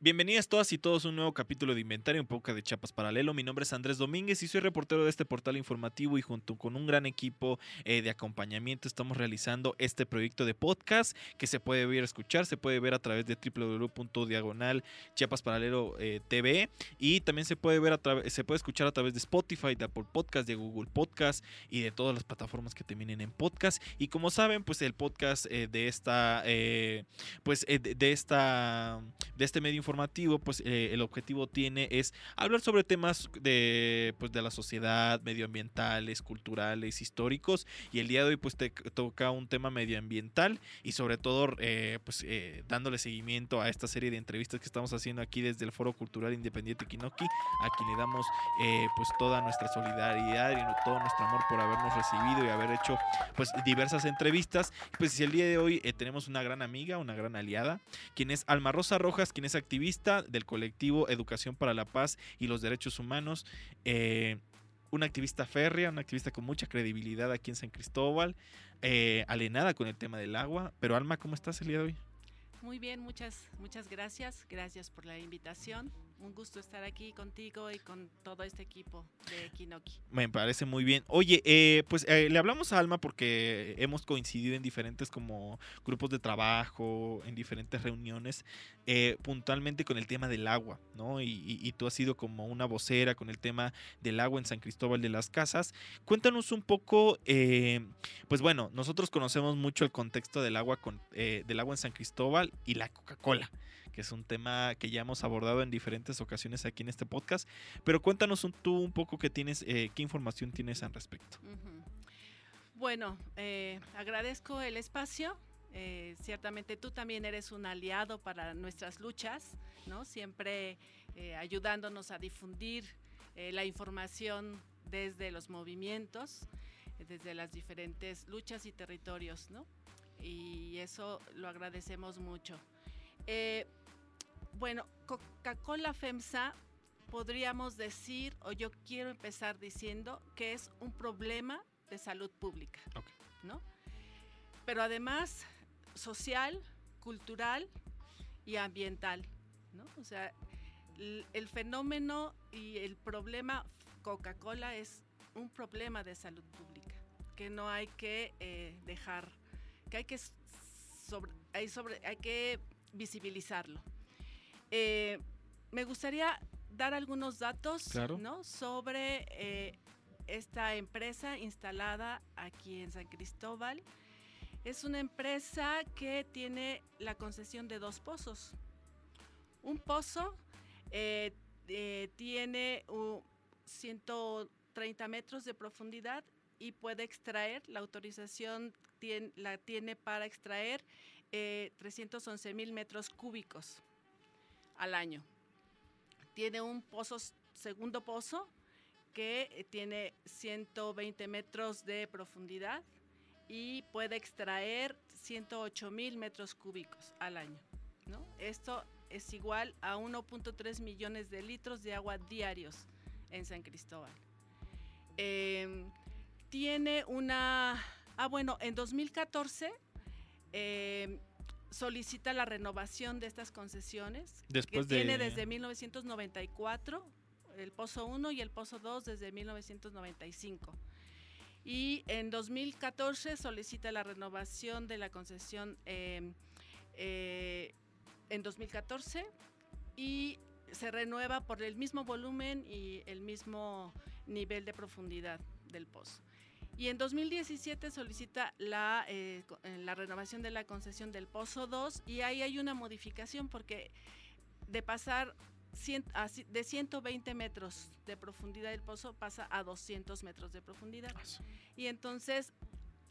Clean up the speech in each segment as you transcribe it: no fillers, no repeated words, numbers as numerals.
Bienvenidas todas y todos a un nuevo capítulo de Inventario, un podcast de Chiapas Paralelo. Mi nombre es Andrés Domínguez y soy reportero de este portal informativo, y junto con un gran equipo de acompañamiento estamos realizando este proyecto de podcast que se puede ver, escuchar, se puede ver a través de www.chiapasparalelo.tv y también se puede escuchar a través de Spotify, de Apple Podcast, de Google Podcast y de todas las plataformas que terminen en podcast. Y como saben, pues el podcast de este medio informativo, pues el objetivo tiene es hablar sobre temas de la sociedad, medioambientales, culturales, históricos, y el día de hoy pues te toca un tema medioambiental y sobre todo dándole seguimiento a esta serie de entrevistas que estamos haciendo aquí desde el Foro Cultural Independiente Kinoki, a quien le damos pues toda nuestra solidaridad y todo nuestro amor por habernos recibido y haber hecho pues diversas entrevistas. Pues el día de hoy tenemos una gran amiga, una gran aliada, quien es Alma Rosa Rojas, quien es activista del colectivo Educación para la Paz y los Derechos Humanos, una activista férrea, una activista con mucha credibilidad aquí en San Cristóbal, alienada con el tema del agua. Pero Alma, ¿cómo estás el día de hoy? Muy bien, muchas gracias. Gracias por la invitación. Un gusto estar aquí contigo y con todo este equipo de Kinoki. Me parece muy bien. Oye, le hablamos a Alma porque hemos coincidido en diferentes como grupos de trabajo, en diferentes reuniones, puntualmente con el tema del agua, ¿no? Y tú has sido como una vocera con el tema del agua en San Cristóbal de las Casas. Cuéntanos un poco, nosotros conocemos mucho el contexto del agua, del agua en San Cristóbal y la Coca-Cola, que es un tema que ya hemos abordado en diferentes ocasiones aquí en este podcast, pero cuéntanos tú un poco qué información tienes al respecto. Bueno, agradezco el espacio, ciertamente tú también eres un aliado para nuestras luchas, ¿no? Siempre ayudándonos a difundir la información desde los movimientos, desde las diferentes luchas y territorios, ¿no? Y eso lo agradecemos mucho. Coca-Cola FEMSA, podríamos decir, o yo quiero empezar diciendo que es un problema de salud pública, okay, ¿no? Pero además social, cultural y ambiental, ¿no? O sea, el fenómeno y el problema Coca-Cola es un problema de salud pública que no hay que dejar, que hay que visibilizarlo. Me gustaría dar algunos datos, claro, ¿no? Sobre esta empresa instalada aquí en San Cristóbal. Es una empresa que tiene la concesión de 2 pozos. Un pozo tiene 130 metros de profundidad y puede extraer, la autorización la tiene para extraer 311,000 metros cúbicos al año. Tiene un segundo pozo que tiene 120 metros de profundidad y puede extraer 108,000 metros cúbicos al año, ¿no? Esto es igual a 1.3 millones de litros de agua diarios en San Cristóbal. En 2014 solicita la renovación de estas concesiones, tiene desde 1994, el Pozo 1 y el Pozo 2 desde 1995. Y en 2014 solicita la renovación de la concesión en 2014 y se renueva por el mismo volumen y el mismo nivel de profundidad del pozo. Y en 2017 solicita la renovación de la concesión del Pozo 2, y ahí hay una modificación porque de pasar de 120 metros de profundidad del pozo pasa a 200 metros de profundidad. Y entonces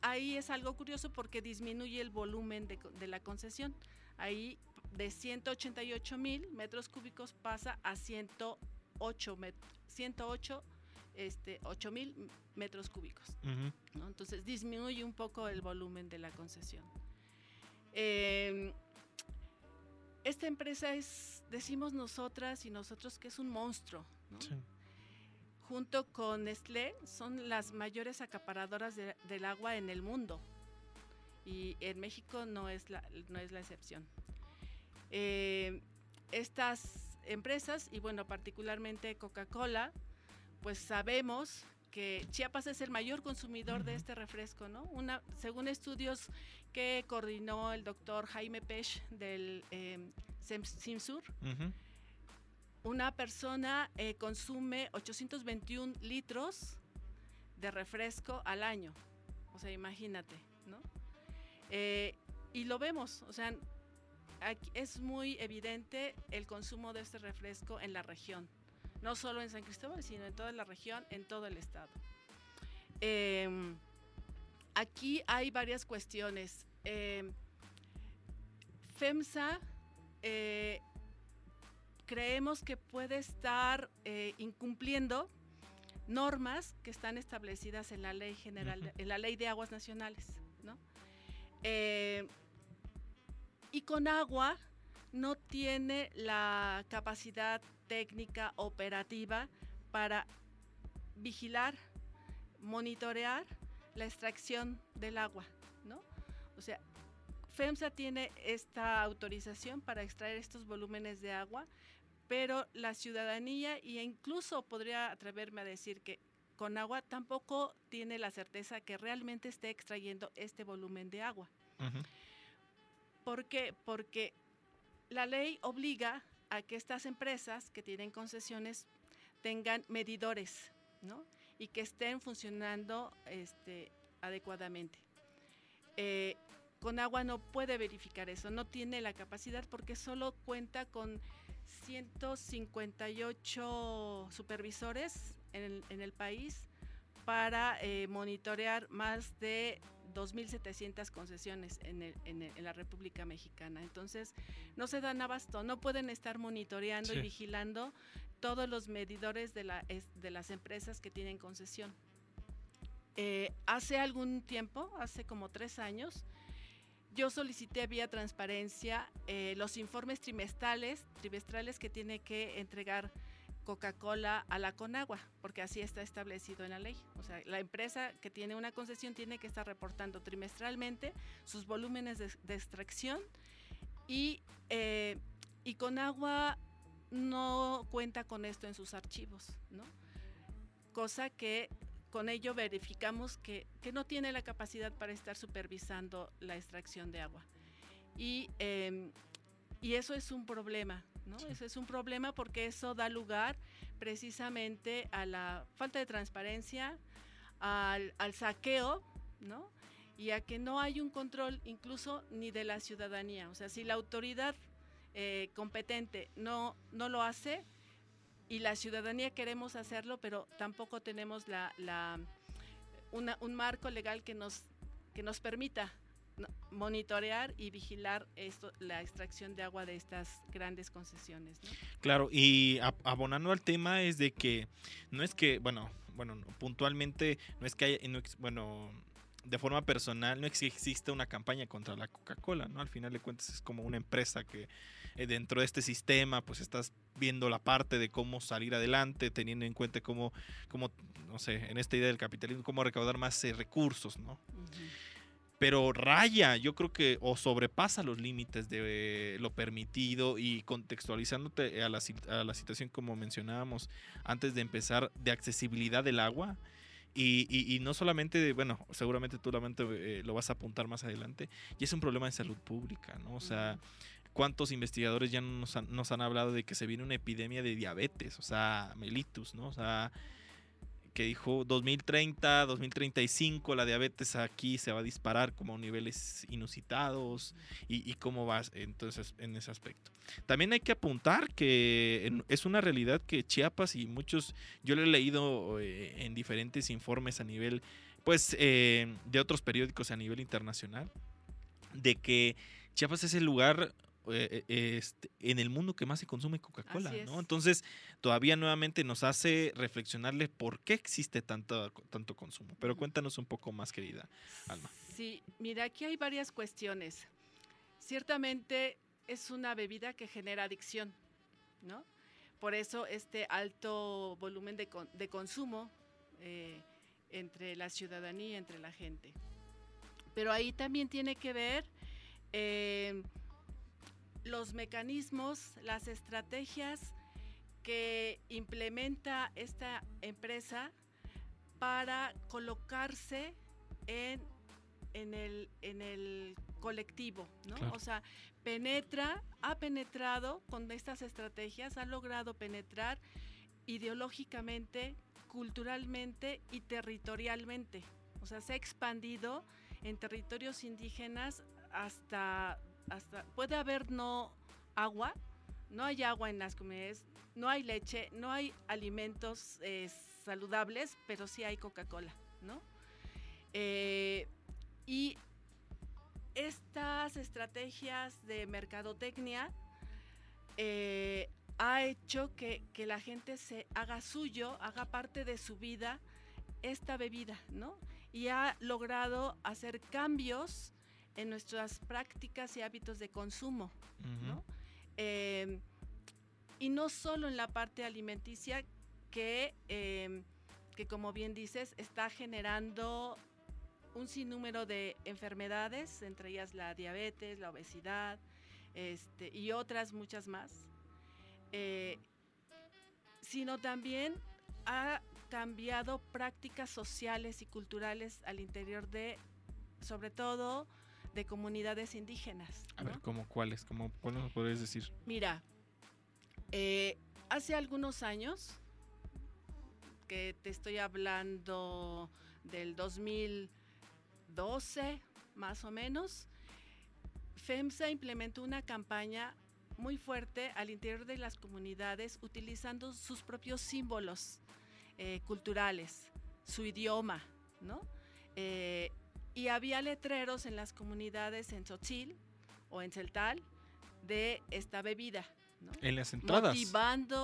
ahí es algo curioso porque disminuye el volumen de la concesión. Ahí de 188,000 metros cúbicos pasa a 108,000 metros cúbicos, uh-huh, ¿no? Entonces disminuye un poco el volumen de la concesión. Esta empresa decimos nosotras y nosotros que es un monstruo, ¿no? Sí. junto con Nestlé, son las mayores acaparadoras del agua en el mundo. Y en México no es la excepción. Estas empresas, y bueno, particularmente Coca-Cola, pues sabemos que Chiapas es el mayor consumidor de este refresco, ¿no? Según estudios que coordinó el doctor Jaime Pech del CIMSUR, uh-huh, una persona consume 821 litros de refresco al año. O sea, imagínate, ¿no? Y lo vemos, o sea, aquí es muy evidente el consumo de este refresco en la región. No solo en San Cristóbal, sino en toda la región, en todo el estado. Aquí hay varias cuestiones. FEMSA, creemos que puede estar incumpliendo normas que están establecidas en la ley general, en la ley de aguas nacionales, ¿no? Y Conagua no tiene la capacidad técnica operativa para vigilar, monitorear la extracción del agua, ¿no? O sea, FEMSA tiene esta autorización para extraer estos volúmenes de agua, pero la ciudadanía, e incluso podría atreverme a decir que Conagua tampoco tiene la certeza que realmente esté extrayendo este volumen de agua. Uh-huh. ¿Por qué? Porque la ley obliga a que estas empresas que tienen concesiones tengan medidores, ¿no? Y que estén funcionando adecuadamente. Conagua no puede verificar eso, no tiene la capacidad porque solo cuenta con 158 supervisores en el país para monitorear más de 2.700 concesiones en la República Mexicana. Entonces, no se dan abasto, no pueden estar monitoreando, sí, y vigilando todos los medidores de las empresas que tienen concesión. Hace algún tiempo, hace como 3 años, yo solicité vía transparencia los informes trimestrales que tiene que entregar Coca-Cola a la Conagua, porque así está establecido en la ley. O sea, la empresa que tiene una concesión tiene que estar reportando trimestralmente sus volúmenes de extracción y Conagua no cuenta con esto en sus archivos, ¿no? Cosa que con ello verificamos que no tiene la capacidad para estar supervisando la extracción de agua. Y eso es un problema, ¿no? Sí. Eso es un problema porque eso da lugar precisamente a la falta de transparencia, al saqueo, ¿no? Y a que no hay un control incluso ni de la ciudadanía. O sea, si la autoridad competente no lo hace y la ciudadanía queremos hacerlo, pero tampoco tenemos un marco legal que nos permita monitorear y vigilar la extracción de agua de estas grandes concesiones, ¿no? Claro, y abonando al tema es de que no es que, bueno, puntualmente no es que haya, de forma personal no existe una campaña contra la Coca-Cola, ¿no? Al final de cuentas es como una empresa que dentro de este sistema pues estás viendo la parte de cómo salir adelante, teniendo en cuenta cómo no sé, en esta idea del capitalismo, cómo recaudar más recursos, ¿no? Uh-huh. Pero raya, yo creo que o sobrepasa los límites de lo permitido, y contextualizándote a la situación como mencionábamos antes de empezar, de accesibilidad del agua, y no solamente, seguramente tú lo vas a apuntar más adelante, y es un problema de salud pública, ¿no? O sea, ¿cuántos investigadores ya nos han hablado de que se viene una epidemia de diabetes, o sea, mellitus, ¿no? O sea, que dijo 2030, 2035 la diabetes aquí se va a disparar como a niveles inusitados, y cómo vas entonces en ese aspecto. También hay que apuntar que es una realidad que Chiapas y muchos, yo lo he leído en diferentes informes a nivel, pues de otros periódicos a nivel internacional, de que Chiapas es el lugar en el mundo que más se consume Coca-Cola, ¿no? Entonces todavía nuevamente nos hace reflexionarle por qué existe tanto consumo. Pero cuéntanos un poco más, querida Alma. Sí, mira, aquí hay varias cuestiones. Ciertamente es una bebida que genera adicción, ¿no? Por eso este alto volumen de consumo entre la ciudadanía, entre la gente. Pero ahí también tiene que ver los mecanismos, las estrategias que implementa esta empresa para colocarse en el colectivo, ¿no? Claro. O sea, ha penetrado con estas estrategias, ha logrado penetrar ideológicamente, culturalmente y territorialmente. O sea, se ha expandido en territorios indígenas hasta puede haber no hay agua en las comunidades, no hay leche, no hay alimentos saludables, pero sí hay Coca-Cola, ¿no? Y estas estrategias de mercadotecnia ha hecho que la gente se haga suyo, haga parte de su vida esta bebida, ¿no? Y ha logrado hacer cambios en nuestras prácticas y hábitos de consumo, uh-huh. ¿no? Y no solo en la parte alimenticia que como bien dices, está generando un sinnúmero de enfermedades, entre ellas la diabetes, la obesidad, y otras muchas más, sino también ha cambiado prácticas sociales y culturales al interior de, sobre todo, de comunidades indígenas. A ver, ¿cómo cuáles? ¿Cuál nos podrías decir? Mira, hace algunos años, que te estoy hablando del 2012, más o menos, FEMSA implementó una campaña muy fuerte al interior de las comunidades utilizando sus propios símbolos culturales, su idioma, ¿no? Y había letreros en las comunidades en Xochitl o en Celtal de esta bebida, ¿no? En las entradas.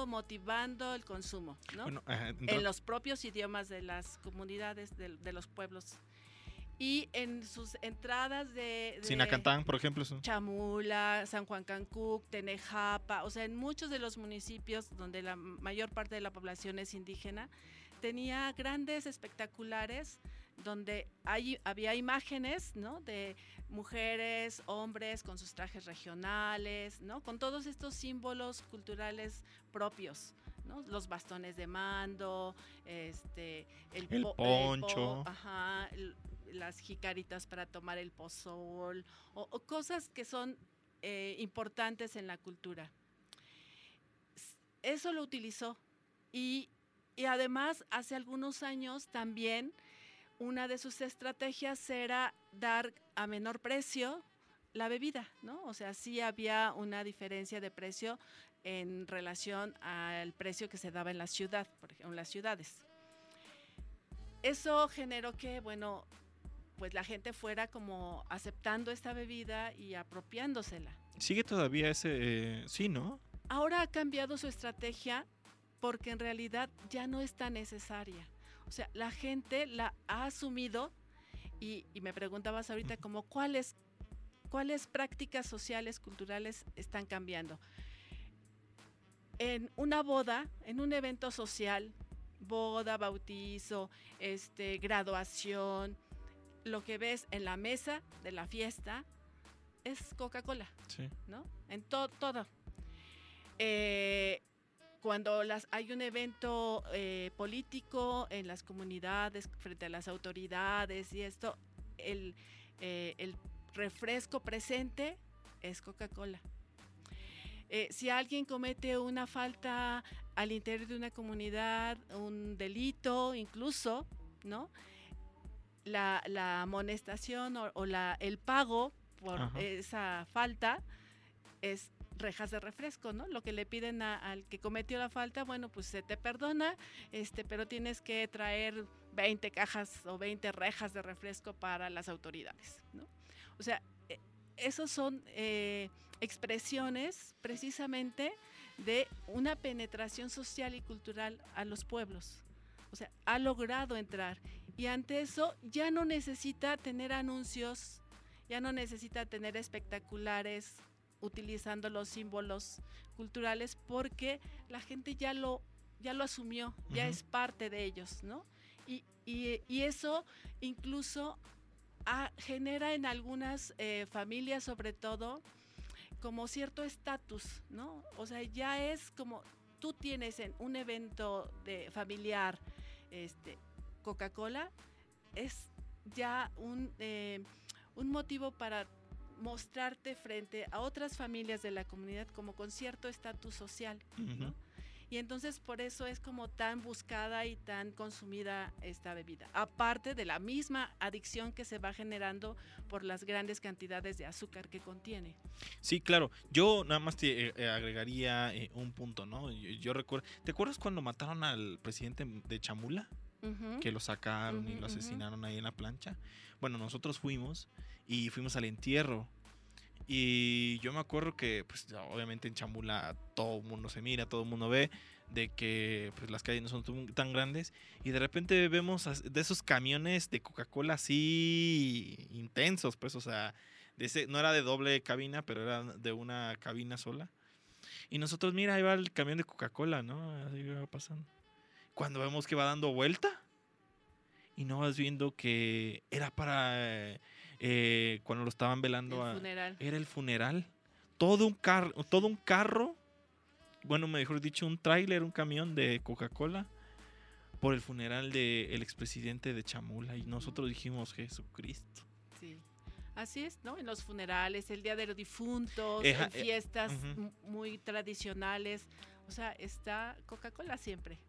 Motivando el consumo, ¿no? Bueno, en los propios idiomas de las comunidades, de los pueblos. Y en sus entradas de Sinacantán, por ejemplo. Chamula, San Juan Cancuc, Tenejapa, o sea, en muchos de los municipios donde la mayor parte de la población es indígena, tenía grandes espectaculares donde había imágenes, ¿no? De mujeres, hombres con sus trajes regionales, ¿no? Con todos estos símbolos culturales propios, ¿no? Los bastones de mando, el poncho, ajá, las jicaritas para tomar el pozol, o cosas que son importantes en la cultura. Eso lo utilizó y además hace algunos años también una de sus estrategias era dar a menor precio la bebida, ¿no? O sea, sí había una diferencia de precio en relación al precio que se daba en la ciudad, por ejemplo, en las ciudades. Eso generó que, bueno, pues la gente fuera como aceptando esta bebida y apropiándosela. ¿Sigue todavía ese? Sí, ¿no? Ahora ha cambiado su estrategia porque en realidad ya no es tan necesaria. O sea, la gente la ha asumido y me preguntabas ahorita como cuáles prácticas sociales, culturales están cambiando. En una boda, en un evento social, boda, bautizo, graduación, lo que ves en la mesa de la fiesta es Coca-Cola, sí. ¿No? En todo. Cuando hay un evento político en las comunidades, frente a las autoridades y esto, el refresco presente es Coca-Cola. Si alguien comete una falta al interior de una comunidad, un delito incluso, ¿no? La amonestación o el pago por Ajá. esa falta es rejas de refresco, ¿no? Lo que le piden al que cometió la falta, bueno, pues se te perdona, pero tienes que traer 20 cajas o 20 rejas de refresco para las autoridades, ¿no? O sea, esos son expresiones precisamente de una penetración social y cultural a los pueblos. O sea, ha logrado entrar y ante eso ya no necesita tener anuncios, ya no necesita tener espectaculares utilizando los símbolos culturales porque la gente ya lo asumió, ya es parte de ellos, ¿no? Y eso incluso genera en algunas familias, sobre todo, como cierto estatus, ¿no? O sea, ya es como tú tienes en un evento de familiar Coca-Cola, es ya un motivo para mostrarte frente a otras familias de la comunidad como con cierto estatus social, ¿no? Y entonces por eso es como tan buscada y tan consumida esta bebida. Aparte de la misma adicción que se va generando por las grandes cantidades de azúcar que contiene. Sí, claro. Yo nada más te agregaría un punto, ¿no? Yo recuerdo, ¿te acuerdas cuando mataron al presidente de Chamula? Que lo sacaron y lo asesinaron ahí en la plancha. Bueno, nosotros fuimos al entierro. Y yo me acuerdo que, pues, obviamente en Chamula todo el mundo se mira, todo el mundo ve, de que pues las calles no son tan grandes. Y de repente vemos de esos camiones de Coca-Cola así intensos, pues, o sea, no era de doble cabina, pero era de una cabina sola. Y nosotros, mira, ahí va el camión de Coca-Cola, ¿no? Así va pasando. Cuando vemos que va dando vuelta y no vas viendo que era para... cuando lo estaban velando era el funeral, todo un carro, bueno, mejor dicho, un tráiler, un camión de Coca-Cola por el funeral del expresidente de Chamula. Y nosotros dijimos, Jesucristo. Sí, así es, ¿no? En los funerales, el día de los difuntos, en fiestas muy tradicionales, o sea, está Coca-Cola siempre,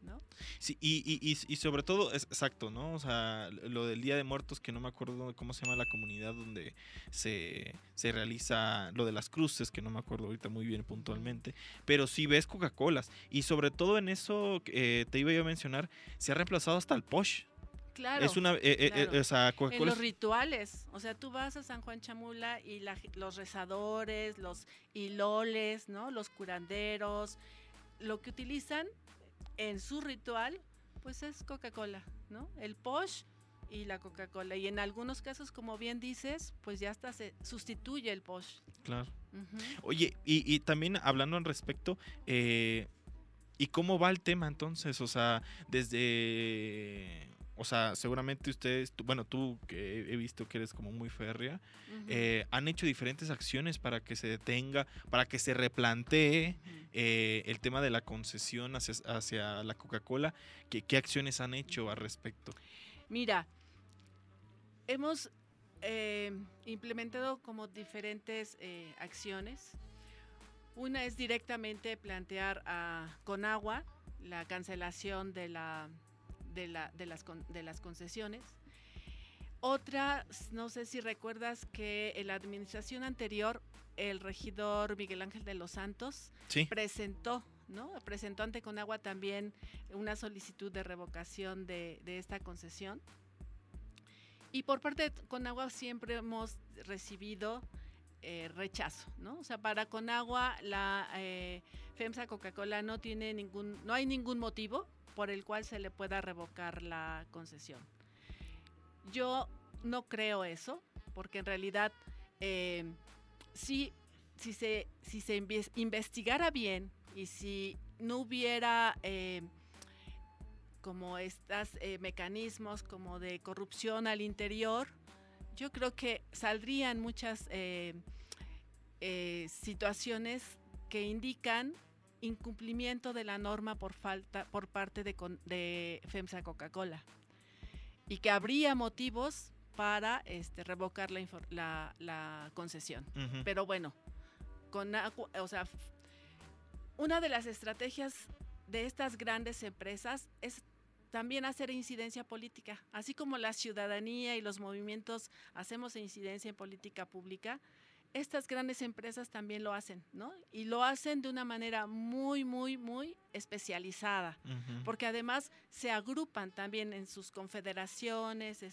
¿no? Sí, y sobre todo, exacto, ¿no? O sea, lo del Día de Muertos, que no me acuerdo cómo se llama la comunidad donde se realiza lo de las cruces, que no me acuerdo ahorita muy bien puntualmente, pero sí ves Coca-Colas. Y sobre todo en eso, te iba yo a mencionar, se ha reemplazado hasta el Posh. Claro, es una, claro. O sea, en los rituales, o sea, tú vas a San Juan Chamula y los rezadores, los iloles, ¿no? Los curanderos, lo que utilizan en su ritual, pues es Coca-Cola, ¿no? El posh y la Coca-Cola. Y en algunos casos, como bien dices, pues ya hasta se sustituye el posh. Claro. Oye, y también hablando al respecto, ¿y cómo va el tema entonces? O sea, seguramente ustedes, tú que he visto que eres como muy férrea, han hecho diferentes acciones para que se detenga, para que se replantee el tema de la concesión hacia la Coca-Cola. ¿Qué acciones han hecho al respecto? Mira, hemos implementado como diferentes acciones. Una es directamente plantear a Conagua la cancelación de las concesiones. Otra, no sé si recuerdas que en la administración anterior el regidor Miguel Ángel de los Santos presentó ante Conagua también una solicitud de revocación de esta concesión. Y por parte de Conagua siempre hemos recibido rechazo, ¿no? O sea, para Conagua la FEMSA Coca-Cola no hay ningún motivo por el cual se le pueda revocar la concesión. Yo no creo eso, porque en realidad si se investigara bien y si no hubiera como estos mecanismos como de corrupción al interior, yo creo que saldrían muchas situaciones que indican incumplimiento de la norma por parte de FEMSA Coca-Cola, y que habría motivos para revocar la concesión. Pero bueno, una de las estrategias de estas grandes empresas es también hacer incidencia política, así como la ciudadanía y los movimientos hacemos incidencia en política pública. Estas grandes empresas también lo hacen, ¿no? Y lo hacen de una manera muy, muy, muy especializada, porque además se agrupan también en sus confederaciones,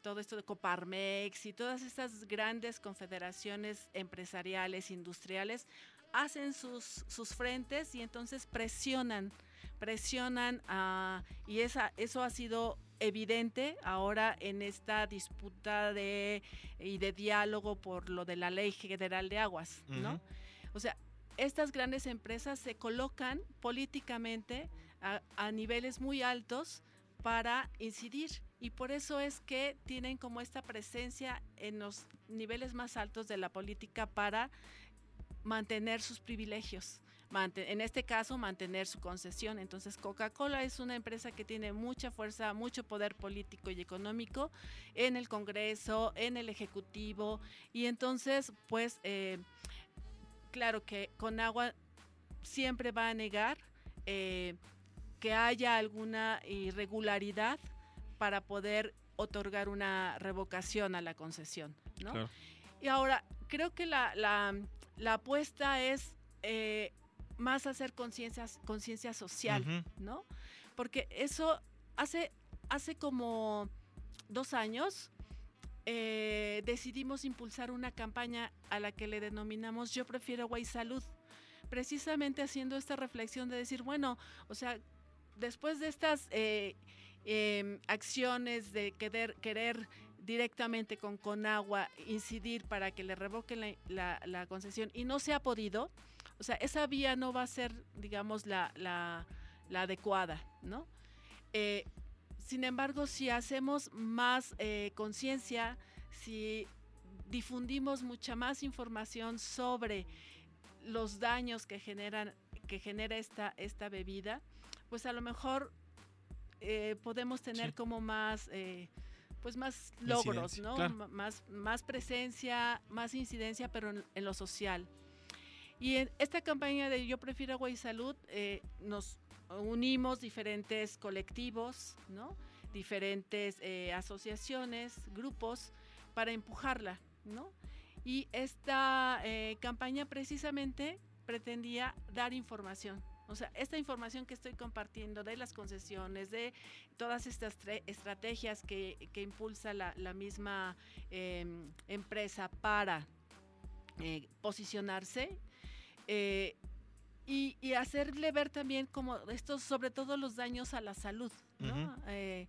todo esto de Coparmex y todas estas grandes confederaciones empresariales, industriales, hacen sus frentes y entonces presionan, y eso ha sido evidente ahora en esta disputa de diálogo por lo de la Ley General de Aguas, ¿no? Uh-huh. O sea, estas grandes empresas se colocan políticamente a niveles muy altos para incidir, y por eso es que tienen como esta presencia en los niveles más altos de la política para mantener sus privilegios, en este caso mantener su concesión. Entonces Coca-Cola es una empresa que tiene mucha fuerza, mucho poder político y económico en el Congreso, en el Ejecutivo, y entonces pues claro que Conagua siempre va a negar que haya alguna irregularidad para poder otorgar una revocación a la concesión, ¿no? Claro. Y ahora creo que la apuesta es más hacer conciencia social, uh-huh, ¿no? Porque eso hace como 2 años decidimos impulsar una campaña a la que le denominamos Yo Prefiero Agua y Salud, precisamente haciendo esta reflexión de decir, bueno, o sea, después de estas acciones de querer directamente con Conagua incidir para que le revoquen la concesión, y no se ha podido, o sea, esa vía no va a ser, digamos, la adecuada, ¿no? Sin embargo, si hacemos más conciencia, si difundimos mucha más información sobre los daños que genera esta bebida, pues a lo mejor podemos tener, sí, como más... pues más logros, ¿no? Claro. Más presencia, más incidencia, pero en lo social. Y en esta campaña de Yo Prefiero Agua y Salud nos unimos diferentes colectivos, ¿no? Diferentes asociaciones, grupos, para empujarla, ¿no? Y esta campaña precisamente pretendía dar información. O sea, esta información que estoy compartiendo de las concesiones, de todas estas estrategias que impulsa la misma empresa para posicionarse y hacerle ver también como estos, sobre todo los daños a la salud, ¿no? Uh-huh.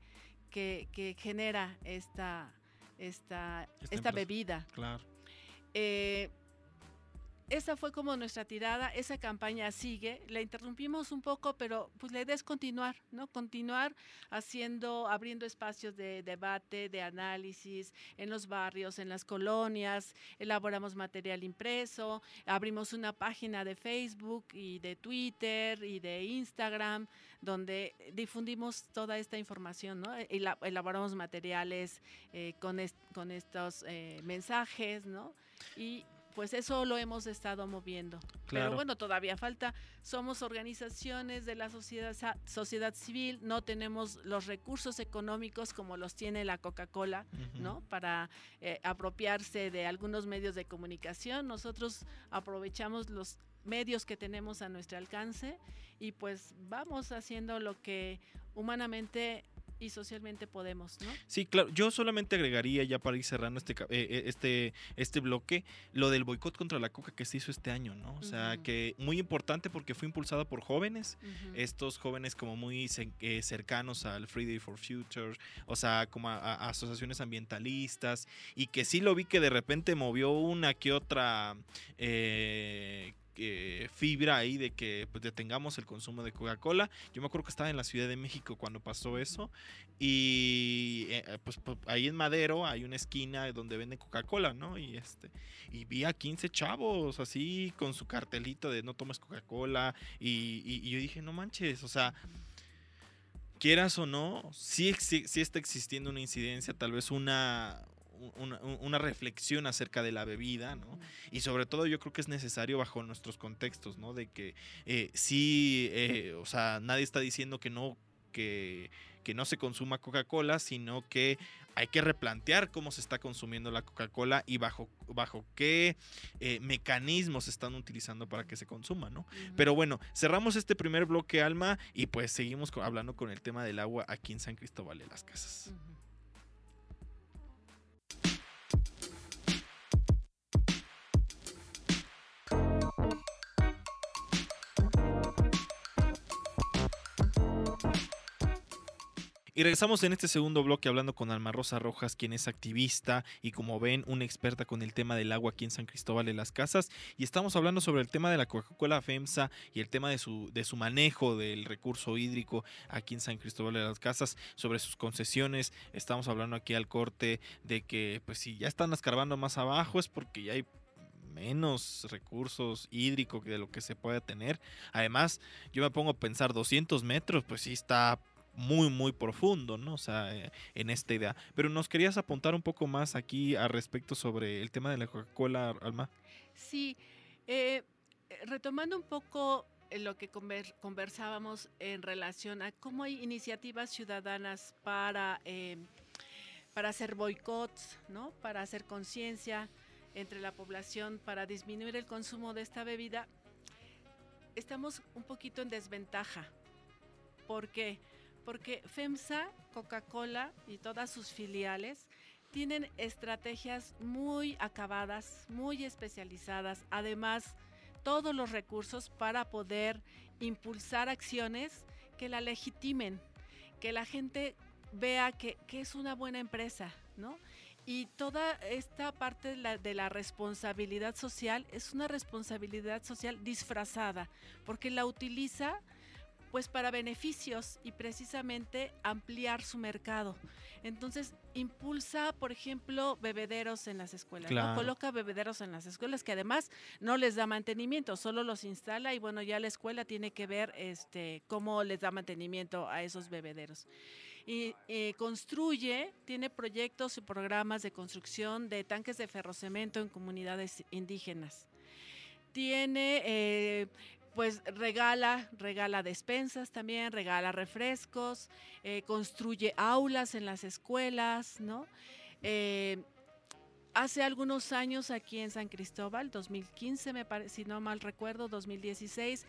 Que genera esta bebida. Claro. Esa fue como nuestra tirada, esa campaña sigue, la interrumpimos un poco, pero pues la idea es continuar, ¿no? Continuar abriendo espacios de debate, de análisis, en los barrios, en las colonias, elaboramos material impreso, abrimos una página de Facebook y de Twitter y de Instagram, donde difundimos toda esta información, ¿no? Elaboramos materiales con estos mensajes, ¿no? Y pues eso lo hemos estado moviendo. Claro. Pero bueno, todavía falta. Somos organizaciones de la sociedad civil, no tenemos los recursos económicos como los tiene la Coca-Cola, uh-huh, ¿no? Para apropiarse de algunos medios de comunicación. Nosotros aprovechamos los medios que tenemos a nuestro alcance y pues vamos haciendo lo que humanamente y socialmente podemos, ¿no? Sí, claro. Yo solamente agregaría, ya para ir cerrando este bloque, lo del boicot contra la coca que se hizo este año, ¿no? O sea, uh-huh, que muy importante porque fue impulsada por jóvenes, uh-huh, estos jóvenes como muy cercanos al Friday for Future, o sea, como a asociaciones ambientalistas, y que sí lo vi que de repente movió una que otra... fibra ahí de que pues, detengamos el consumo de Coca-Cola. Yo me acuerdo que estaba en la Ciudad de México cuando pasó eso y pues ahí en Madero hay una esquina donde venden Coca-Cola, ¿no? Y vi a 15 chavos así con su cartelito de no tomes Coca-Cola y yo dije, no manches, o sea, quieras o no, sí está existiendo una incidencia, tal vez una reflexión acerca de la bebida, ¿no? Y sobre todo yo creo que es necesario bajo nuestros contextos, ¿no? De que o sea, nadie está diciendo que no se consuma Coca-Cola, sino que hay que replantear cómo se está consumiendo la Coca-Cola y bajo qué mecanismos se están utilizando para que se consuma, ¿no? Uh-huh. Pero bueno, cerramos este primer bloque, Alma, y pues seguimos hablando con el tema del agua aquí en San Cristóbal de las Casas. Uh-huh. Y regresamos en este segundo bloque hablando con Alma Rosa Rojas, quien es activista y, como ven, una experta con el tema del agua aquí en San Cristóbal de las Casas. Y estamos hablando sobre el tema de la Coca-Cola FEMSA y el tema de su manejo del recurso hídrico aquí en San Cristóbal de las Casas, sobre sus concesiones. Estamos hablando aquí al corte de que, pues, si ya están escarbando más abajo es porque ya hay menos recursos hídricos de lo que se puede tener. Además, yo me pongo a pensar, 200 metros, pues sí está muy, muy profundo, ¿no? O sea, en esta idea. Pero nos querías apuntar un poco más aquí al respecto sobre el tema de la Coca-Cola, Alma. Sí, retomando un poco lo que conversábamos en relación a cómo hay iniciativas ciudadanas para hacer boicots, ¿no? Para hacer conciencia entre la población, para disminuir el consumo de esta bebida. Estamos un poquito en desventaja. ¿Por qué? Porque FEMSA, Coca-Cola y todas sus filiales tienen estrategias muy acabadas, muy especializadas, además todos los recursos para poder impulsar acciones que la legitimen, que la gente vea que es una buena empresa, ¿no? Y toda esta parte de la responsabilidad social es una responsabilidad social disfrazada, porque la utiliza pues para beneficios y precisamente ampliar su mercado. Entonces impulsa, por ejemplo, bebederos en las escuelas, claro, ¿no? Coloca bebederos en las escuelas que además no les da mantenimiento, solo los instala y bueno, ya la escuela tiene que ver cómo les da mantenimiento a esos bebederos. Y construye, tiene proyectos y programas de construcción de tanques de ferrocemento en comunidades indígenas. Tiene... pues regala despensas también, regala refrescos, construye aulas en las escuelas, ¿no? Hace algunos años aquí en San Cristóbal, 2015, si no mal recuerdo, 2016,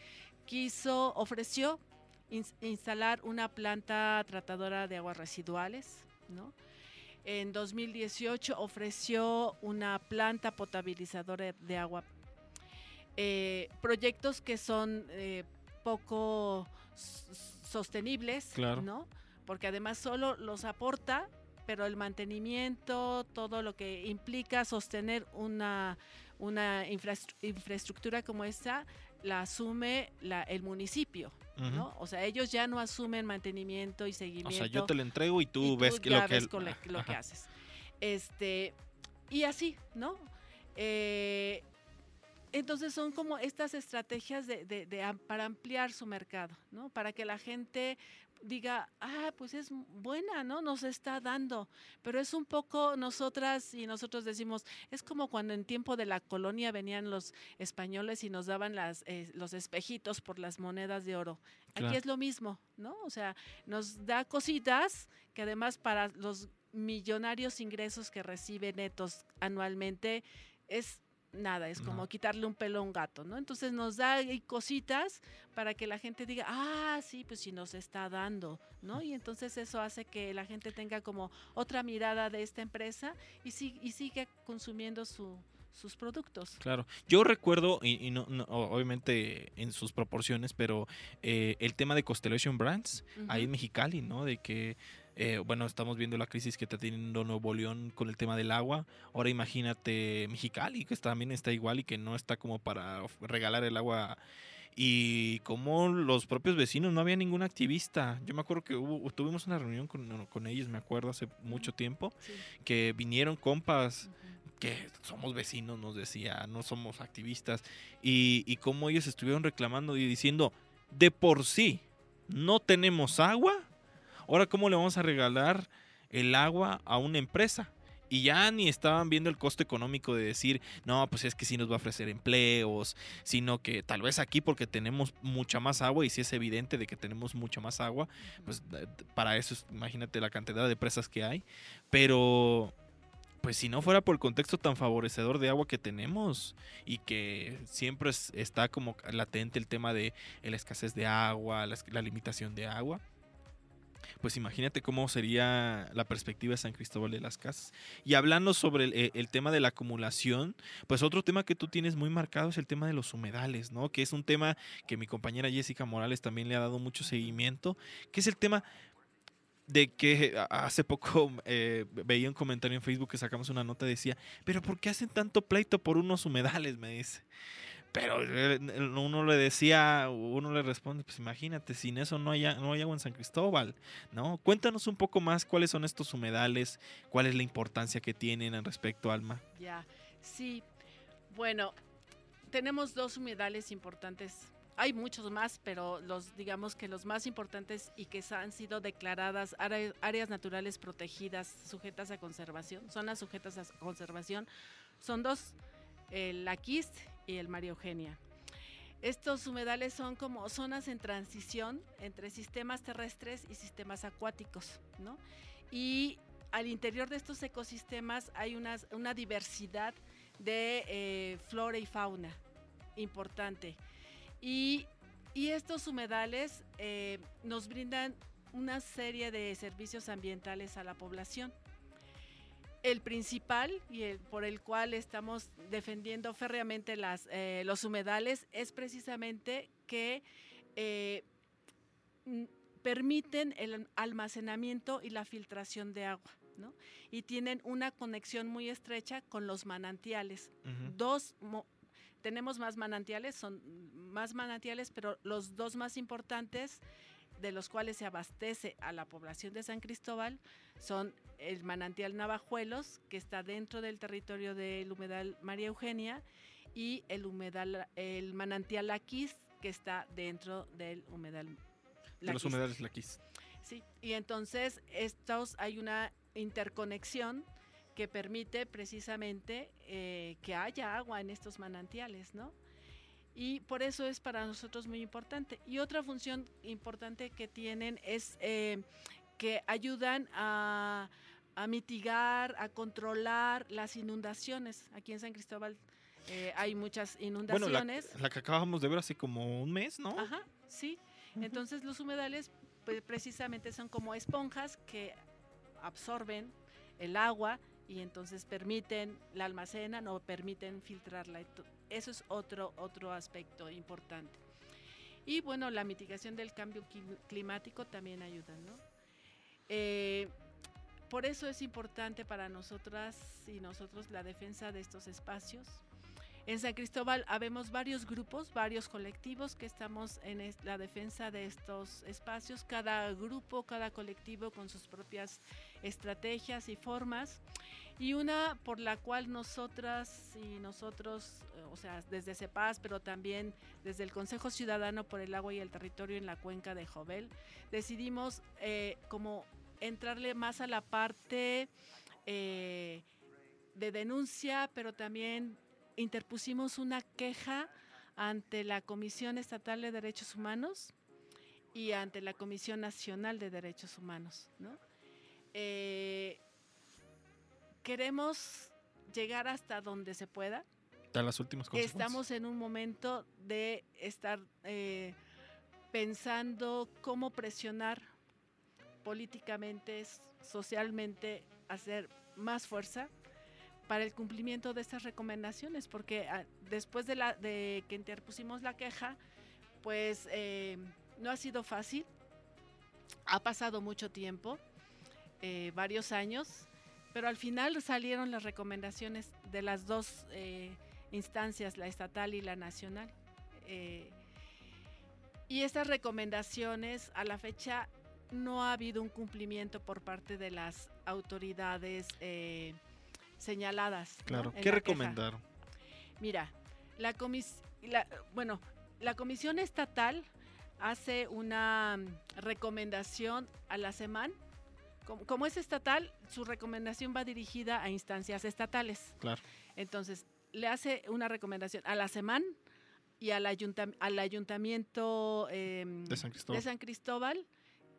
ofreció instalar una planta tratadora de aguas residuales, ¿no? En 2018 ofreció una planta potabilizadora de agua. Proyectos que son poco sostenibles, claro, ¿no? Porque además solo los aporta, pero el mantenimiento, todo lo que implica sostener una infraestructura como esta, la asume el municipio, uh-huh, ¿no? O sea, ellos ya no asumen mantenimiento y seguimiento. O sea, yo te lo entrego y tú ves lo que haces. Y así, ¿no? Entonces son como estas estrategias para ampliar su mercado, ¿no? Para que la gente diga, pues es buena, ¿no? Nos está dando. Pero es un poco, nosotras y nosotros decimos, es como cuando en tiempo de la colonia venían los españoles y nos daban los espejitos por las monedas de oro. Claro. Aquí es lo mismo, ¿no? O sea, nos da cositas que además para los millonarios ingresos que recibe netos anualmente es... nada, es como quitarle un pelo a un gato, ¿no? Entonces nos da cositas para que la gente diga, sí, pues sí nos está dando, ¿no? Y entonces eso hace que la gente tenga como otra mirada de esta empresa y siga consumiendo sus productos. Claro, yo recuerdo, y no, obviamente en sus proporciones, pero el tema de Constellation Brands, uh-huh, ahí en Mexicali, ¿no? De que... estamos viendo la crisis que está teniendo Nuevo León con el tema del agua. Ahora imagínate Mexicali, que también está igual y que no está como para regalar el agua. Y como los propios vecinos, no había ningún activista. Yo me acuerdo que tuvimos una reunión con ellos, me acuerdo, hace mucho tiempo, sí, que vinieron compas, uh-huh, que somos vecinos, nos decía, no somos activistas. Y como ellos estuvieron reclamando y diciendo, de por sí no tenemos agua, ahora, ¿cómo le vamos a regalar el agua a una empresa? Y ya ni estaban viendo el costo económico de decir, no, pues es que sí nos va a ofrecer empleos, sino que tal vez aquí porque tenemos mucha más agua, y sí es evidente de que tenemos mucha más agua, pues para eso imagínate la cantidad de presas que hay, pero... pues si no fuera por el contexto tan favorecedor de agua que tenemos y que siempre está como latente el tema de la escasez de agua, la limitación de agua, pues imagínate cómo sería la perspectiva de San Cristóbal de las Casas. Y hablando sobre el tema de la acumulación, pues otro tema que tú tienes muy marcado es el tema de los humedales, ¿no? Que es un tema que mi compañera Jessica Morales también le ha dado mucho seguimiento, que es el tema de que hace poco veía un comentario en Facebook que sacamos una nota, decía, pero ¿por qué hacen tanto pleito por unos humedales? Me dice. Pero uno le decía, uno le responde, pues imagínate, sin eso no hay agua en San Cristóbal, ¿no? Cuéntanos un poco más cuáles son estos humedales, cuál es la importancia que tienen al respecto, Alma. Ya, sí. Bueno, tenemos dos humedales importantes. Hay muchos más, pero digamos que los más importantes y que han sido declaradas áreas naturales protegidas sujetas a conservación, zonas sujetas a conservación, son dos, el Laquís y el Mario Eugenia. Estos humedales son como zonas en transición entre sistemas terrestres y sistemas acuáticos, ¿no? Y al interior de estos ecosistemas hay una diversidad de flora y fauna importante. Y estos humedales nos brindan una serie de servicios ambientales a la población. El principal y por el cual estamos defendiendo férreamente los humedales es precisamente que permiten el almacenamiento y la filtración de agua, ¿no? Y tienen una conexión muy estrecha con los manantiales. Uh-huh. Tenemos más manantiales, pero los dos más importantes de los cuales se abastece a la población de San Cristóbal son el manantial Navajuelos, que está dentro del territorio del humedal María Eugenia, y el manantial Laquís, que está dentro del humedal Laquís. De los humedales Laquís. Sí, y entonces hay una interconexión que permite precisamente que haya agua en estos manantiales, ¿no? Y por eso es para nosotros muy importante. Y otra función importante que tienen es que ayudan a mitigar, a controlar las inundaciones. Aquí en San Cristóbal hay muchas inundaciones. Bueno, la que acabamos de ver hace como un mes, ¿no? Ajá, sí. Uh-huh. Entonces los humedales pues, precisamente son como esponjas que absorben el agua y entonces la almacenan o permiten filtrarla. Eso es otro aspecto importante. Y bueno, la mitigación del cambio climático también ayuda, ¿no? Por eso es importante para nosotras y nosotros la defensa de estos espacios. En San Cristóbal habemos varios grupos, varios colectivos que estamos en la defensa de estos espacios. Cada grupo, cada colectivo con sus propias estrategias y formas, y una por la cual nosotras y nosotros, o sea, desde CEPAS, pero también desde el Consejo Ciudadano por el Agua y el Territorio en la Cuenca de Jovel, decidimos como entrarle más a la parte de denuncia, pero también interpusimos una queja ante la Comisión Estatal de Derechos Humanos y ante la Comisión Nacional de Derechos Humanos, ¿no? Queremos llegar hasta donde se pueda. Hasta las últimas consecuencias. Estamos en un momento de estar pensando cómo presionar políticamente, socialmente, hacer más fuerza para el cumplimiento de estas recomendaciones, porque después de que interpusimos la queja, pues no ha sido fácil, ha pasado mucho tiempo, varios años, pero al final salieron las recomendaciones de las dos instancias, la estatal y la nacional. Y estas recomendaciones, a la fecha, no ha habido un cumplimiento por parte de las autoridades señaladas. Claro, ¿no? ¿Qué recomendaron? Mira, la Comisión Estatal hace una recomendación a la SEMAHN. Como es estatal, su recomendación va dirigida a instancias estatales. Claro. Entonces, le hace una recomendación a la SEMAHN y al Ayuntamiento de San Cristóbal,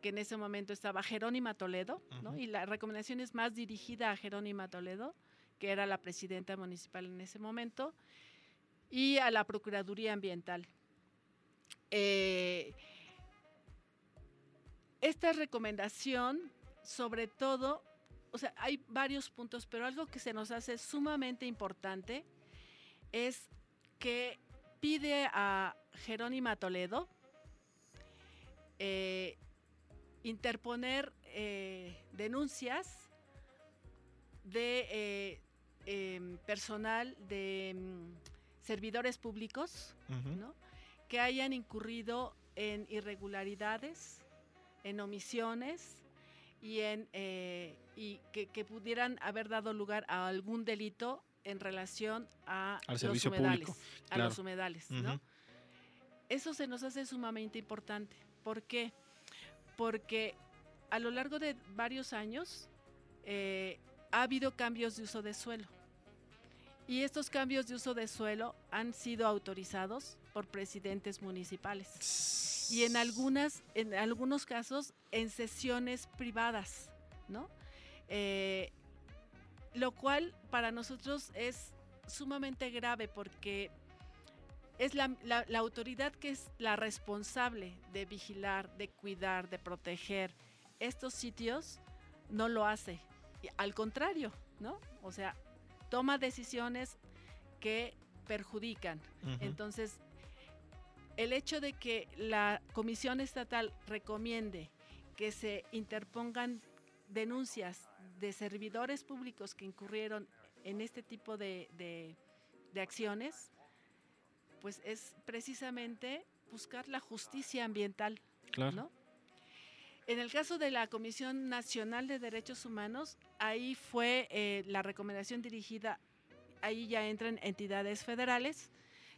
que en ese momento estaba Jerónima Toledo, uh-huh, ¿no? Y la recomendación es más dirigida a Jerónima Toledo, que era la presidenta municipal en ese momento, y a la Procuraduría Ambiental. Esta recomendación, sobre todo, o sea, hay varios puntos, pero algo que se nos hace sumamente importante es que pide a Jerónima Toledo interponer denuncias de personal de servidores públicos, uh-huh, ¿no?, que hayan incurrido en irregularidades, en omisiones y en y que pudieran haber dado lugar a algún delito en relación a los humedales, público, claro, a los humedales, uh-huh, ¿no? Eso se nos hace sumamente importante. ¿Por qué? Porque a lo largo de varios años ha habido cambios de uso de suelo, y estos cambios de uso de suelo han sido autorizados por presidentes municipales y en algunos casos en sesiones privadas, ¿no? Lo cual para nosotros es sumamente grave, porque es la autoridad que es la responsable de vigilar, de cuidar, de proteger estos sitios, no lo hace. Al contrario, ¿no? O sea, toma decisiones que perjudican. Uh-huh. Entonces, el hecho de que la Comisión Estatal recomiende que se interpongan denuncias de servidores públicos que incurrieron en este tipo de acciones, pues es precisamente buscar la justicia ambiental, claro, ¿no? En el caso de la Comisión Nacional de Derechos Humanos, ahí fue la recomendación dirigida, ahí ya entran entidades federales,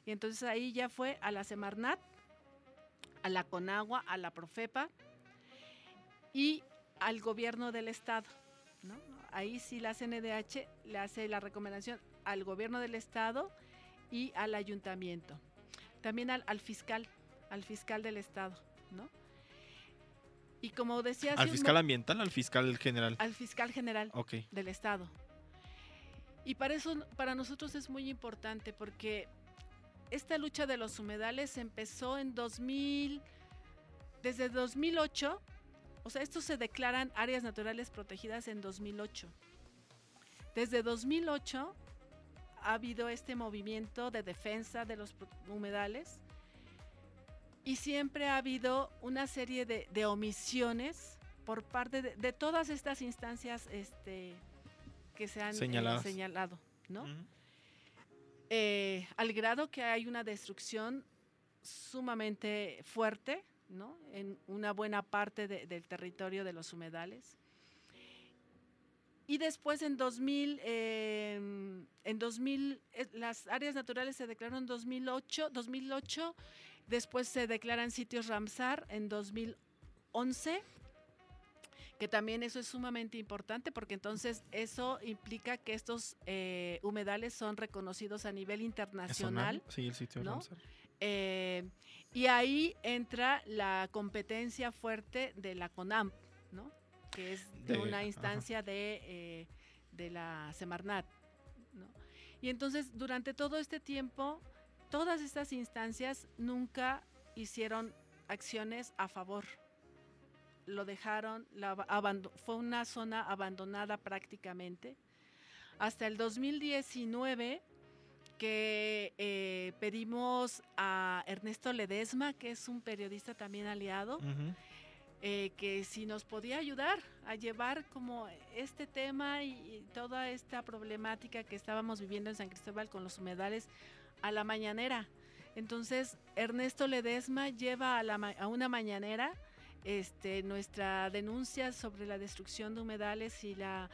y entonces ahí ya fue a la Semarnat, a la Conagua, a la Profepa y al gobierno del estado, ¿no? Ahí sí la CNDH le hace la recomendación al gobierno del estado y al ayuntamiento, también al fiscal del estado, ¿no? Y como decía... ¿Al fiscal ambiental o al fiscal general? Al fiscal general, okay, del estado. Y para eso, para nosotros es muy importante, porque esta lucha de los humedales empezó desde 2008, o sea, estos se declaran áreas naturales protegidas en 2008. Desde 2008 ha habido este movimiento de defensa de los humedales, y siempre ha habido una serie de omisiones por parte de todas estas instancias que se han señalado, ¿no? Uh-huh. Al grado que hay una destrucción sumamente fuerte, ¿no?, en una buena parte del territorio de los humedales. Y después en 2000 las áreas naturales se declararon en 2008, después se declaran sitios Ramsar en 2011, que también eso es sumamente importante, porque entonces eso implica que estos humedales son reconocidos a nivel internacional. Sí, el sitio, ¿no?, Ramsar. Y ahí entra la competencia fuerte de la CONAMP, ¿no?, que es de una instancia de la Semarnat, ¿no? Y entonces, durante todo este tiempo, todas estas instancias nunca hicieron acciones a favor. Lo dejaron, fue una zona abandonada prácticamente. Hasta el 2019, que pedimos a Ernesto Ledesma, que es un periodista también aliado, uh-huh, que si nos podía ayudar a llevar como este tema y toda esta problemática que estábamos viviendo en San Cristóbal con los humedales a la mañanera. Entonces, Ernesto Ledesma lleva a una mañanera nuestra denuncia sobre la destrucción de humedales y la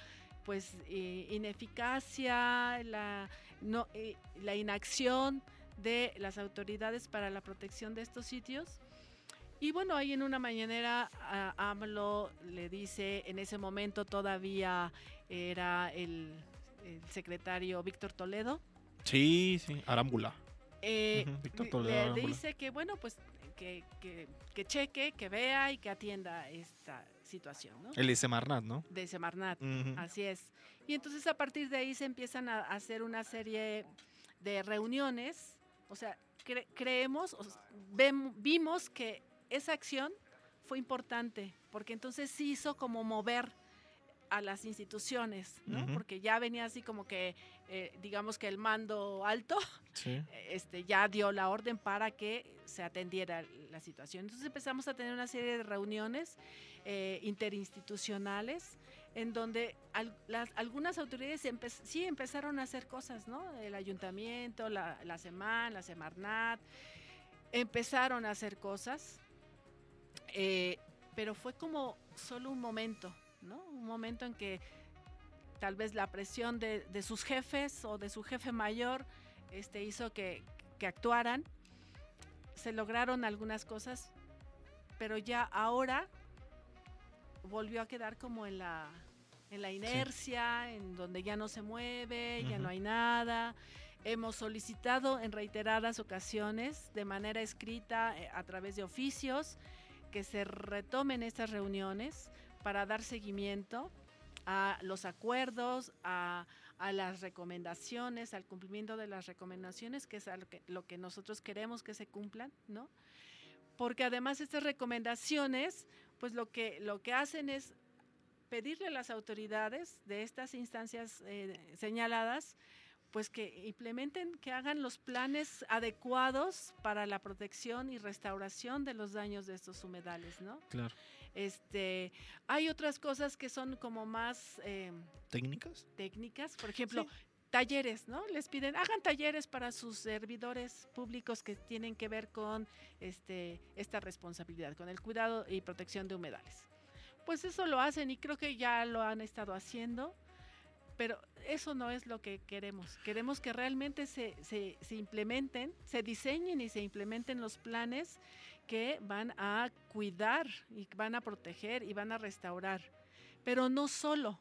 ineficacia, la inacción de las autoridades para la protección de estos sitios. Y bueno, ahí en una mañanera AMLO le dice, en ese momento todavía era el secretario Víctor Toledo. Sí, Arámbula. Víctor Toledo le Arámbula. Dice que bueno, pues que cheque, que vea y que atienda esta situación, ¿no? El de Semarnat, ¿no? De Semarnat, uh-huh, así es. Y entonces a partir de ahí se empiezan a hacer una serie de reuniones, o sea, vimos que esa acción fue importante, porque entonces sí hizo como mover a las instituciones, ¿no? Uh-huh. Porque ya venía así como que, digamos que el mando alto, sí, ya dio la orden para que se atendiera la situación. Entonces empezamos a tener una serie de reuniones interinstitucionales en donde algunas autoridades empezaron a hacer cosas, ¿no? El ayuntamiento, la SEMAHN, la Semarnat, empezaron a hacer cosas, pero fue como solo un momento, ¿no? Un momento en que tal vez la presión de sus jefes o de su jefe mayor hizo que actuaran. Se lograron algunas cosas, pero ya ahora volvió a quedar como en la inercia, sí, en donde ya no se mueve, uh-huh, ya no hay nada. Hemos solicitado en reiteradas ocasiones, de manera escrita, a través de oficios, que se retomen estas reuniones para dar seguimiento a los acuerdos, a las recomendaciones, al cumplimiento de las recomendaciones, que es lo que nosotros queremos que se cumplan, ¿no? Porque además estas recomendaciones, pues lo que hacen es pedirle a las autoridades de estas instancias señaladas, pues que implementen, que hagan los planes adecuados para la protección y restauración de los daños de estos humedales, ¿no? Claro. Hay otras cosas que son como más... ¿Técnicas? Por ejemplo, sí, talleres, ¿no? Les piden, hagan talleres para sus servidores públicos que tienen que ver con esta responsabilidad, con el cuidado y protección de humedales. Pues eso lo hacen y creo que ya lo han estado haciendo, pero eso no es lo que queremos. Queremos que realmente se implementen, se diseñen y se implementen los planes que van a cuidar y van a proteger y van a restaurar. Pero no solo,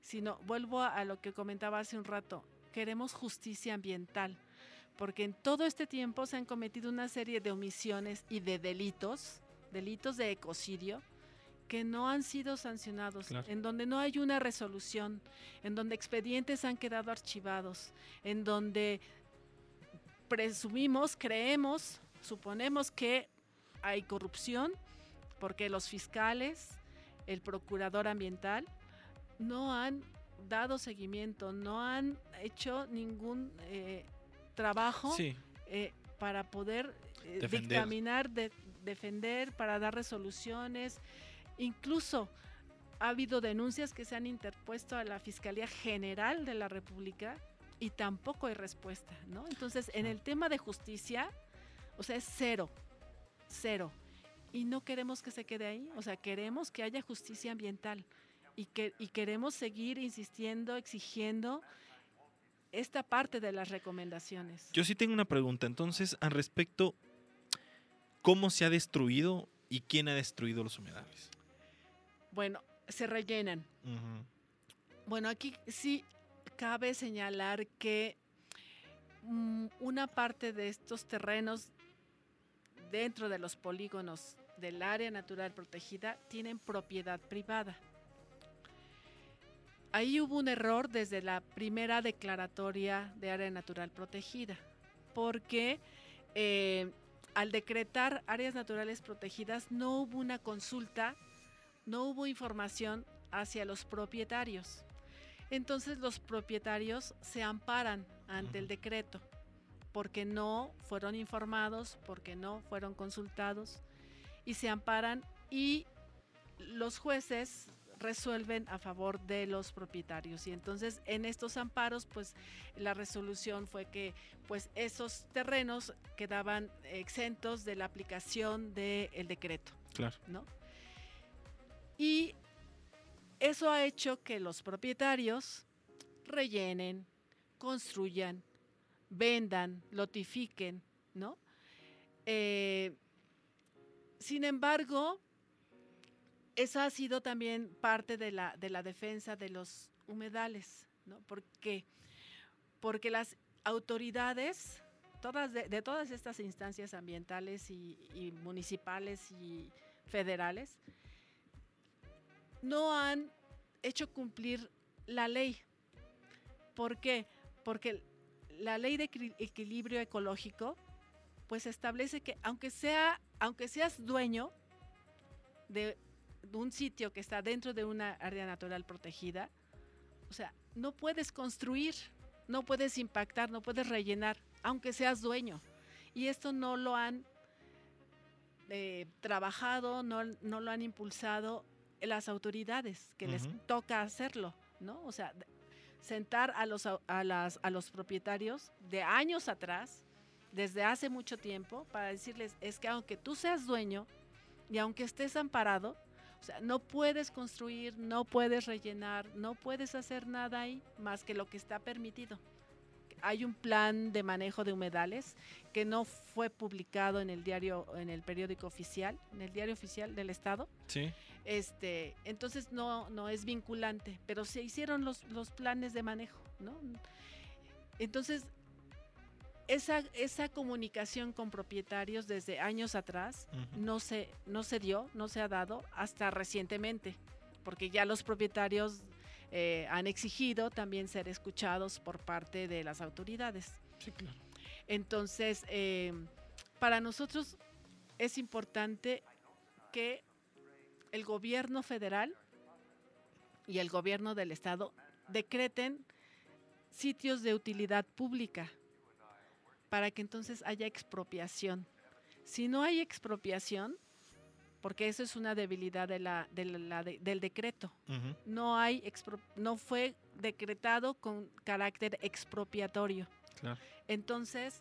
sino vuelvo a lo que comentaba hace un rato, queremos justicia ambiental, porque en todo este tiempo se han cometido una serie de omisiones y de delitos de ecocidio, que no han sido sancionados, claro, en donde no hay una resolución, en donde expedientes han quedado archivados, en donde suponemos que hay corrupción, porque los fiscales, el procurador ambiental, no han dado seguimiento, no han hecho ningún trabajo, sí, para poder dictaminar, defender, para dar resoluciones. Incluso ha habido denuncias que se han interpuesto a la Fiscalía General de la República y tampoco hay respuesta, ¿no? Entonces, en el tema de justicia, o sea, es cero. Y no queremos que se quede ahí, o sea, queremos que haya justicia ambiental y queremos seguir insistiendo, exigiendo esta parte de las recomendaciones. Yo sí tengo una pregunta, entonces, al respecto, ¿cómo se ha destruido y quién ha destruido los humedales? Bueno, se rellenan. Uh-huh. Bueno, aquí sí cabe señalar que una parte de estos terrenos dentro de los polígonos del área natural protegida tienen propiedad privada. Ahí hubo un error desde la primera declaratoria de área natural protegida, porque al decretar áreas naturales protegidas no hubo una consulta, no hubo información hacia los propietarios. Entonces los propietarios se amparan ante el decreto porque no fueron informados, porque no fueron consultados y se amparan y los jueces resuelven a favor de los propietarios. Y entonces en estos amparos, pues la resolución fue que pues esos terrenos quedaban exentos de la aplicación del decreto. Claro. ¿No? Y eso ha hecho que los propietarios rellenen, construyan, vendan, lotifiquen, ¿no? Sin embargo, esa ha sido también parte de la defensa de los humedales, ¿no? ¿Por qué? Porque las autoridades, de todas estas instancias ambientales y municipales y federales, no han hecho cumplir la ley. ¿Por qué? Porque la ley de equilibrio ecológico, pues establece que aunque seas dueño de un sitio que está dentro de una área natural protegida, o sea, no puedes construir, no puedes impactar, no puedes rellenar, aunque seas dueño. Y esto no lo han trabajado, no lo han impulsado las autoridades, que les toca hacerlo, ¿no? O sea, sentar a los propietarios de años atrás, desde hace mucho tiempo, para decirles, es que aunque tú seas dueño y aunque estés amparado, o sea, no puedes construir, no puedes rellenar, no puedes hacer nada ahí más que lo que está permitido. Hay un plan de manejo de humedales que no fue publicado en el diario, en el periódico oficial, en el diario oficial del estado. Sí. Entonces no es vinculante, pero se hicieron los planes de manejo, ¿no? Entonces, esa comunicación con propietarios desde años atrás no se ha dado hasta recientemente, porque ya los propietarios han exigido también ser escuchados por parte de las autoridades. Sí, claro. Entonces, para nosotros es importante que el gobierno federal y el gobierno del estado decreten sitios de utilidad pública, para que entonces haya expropiación. Si no hay expropiación, porque eso es una debilidad del decreto, no fue decretado con carácter expropiatorio. Claro. Entonces,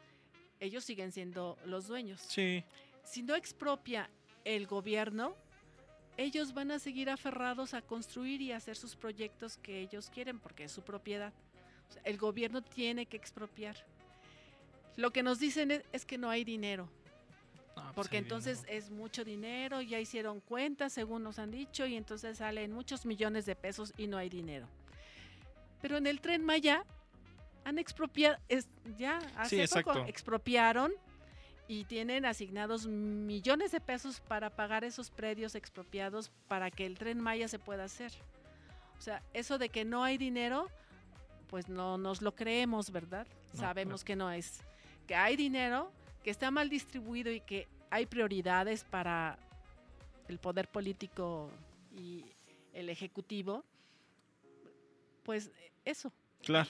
ellos siguen siendo los dueños. Sí. Si no expropia el gobierno, ellos van a seguir aferrados a construir y hacer sus proyectos que ellos quieren, porque es su propiedad. O sea, el gobierno tiene que expropiar. Lo que nos dicen es que no hay dinero, porque entonces es mucho dinero, ya hicieron cuentas según nos han dicho, y entonces salen muchos millones de pesos y no hay dinero. Pero en el Tren Maya han expropiado, expropiaron y tienen asignados millones de pesos para pagar esos predios expropiados para que el Tren Maya se pueda hacer. O sea, eso de que no hay dinero, pues no nos lo creemos, ¿verdad? No, sabemos que no es. Que hay dinero, que está mal distribuido y que hay prioridades para el poder político y el ejecutivo, pues eso. Claro,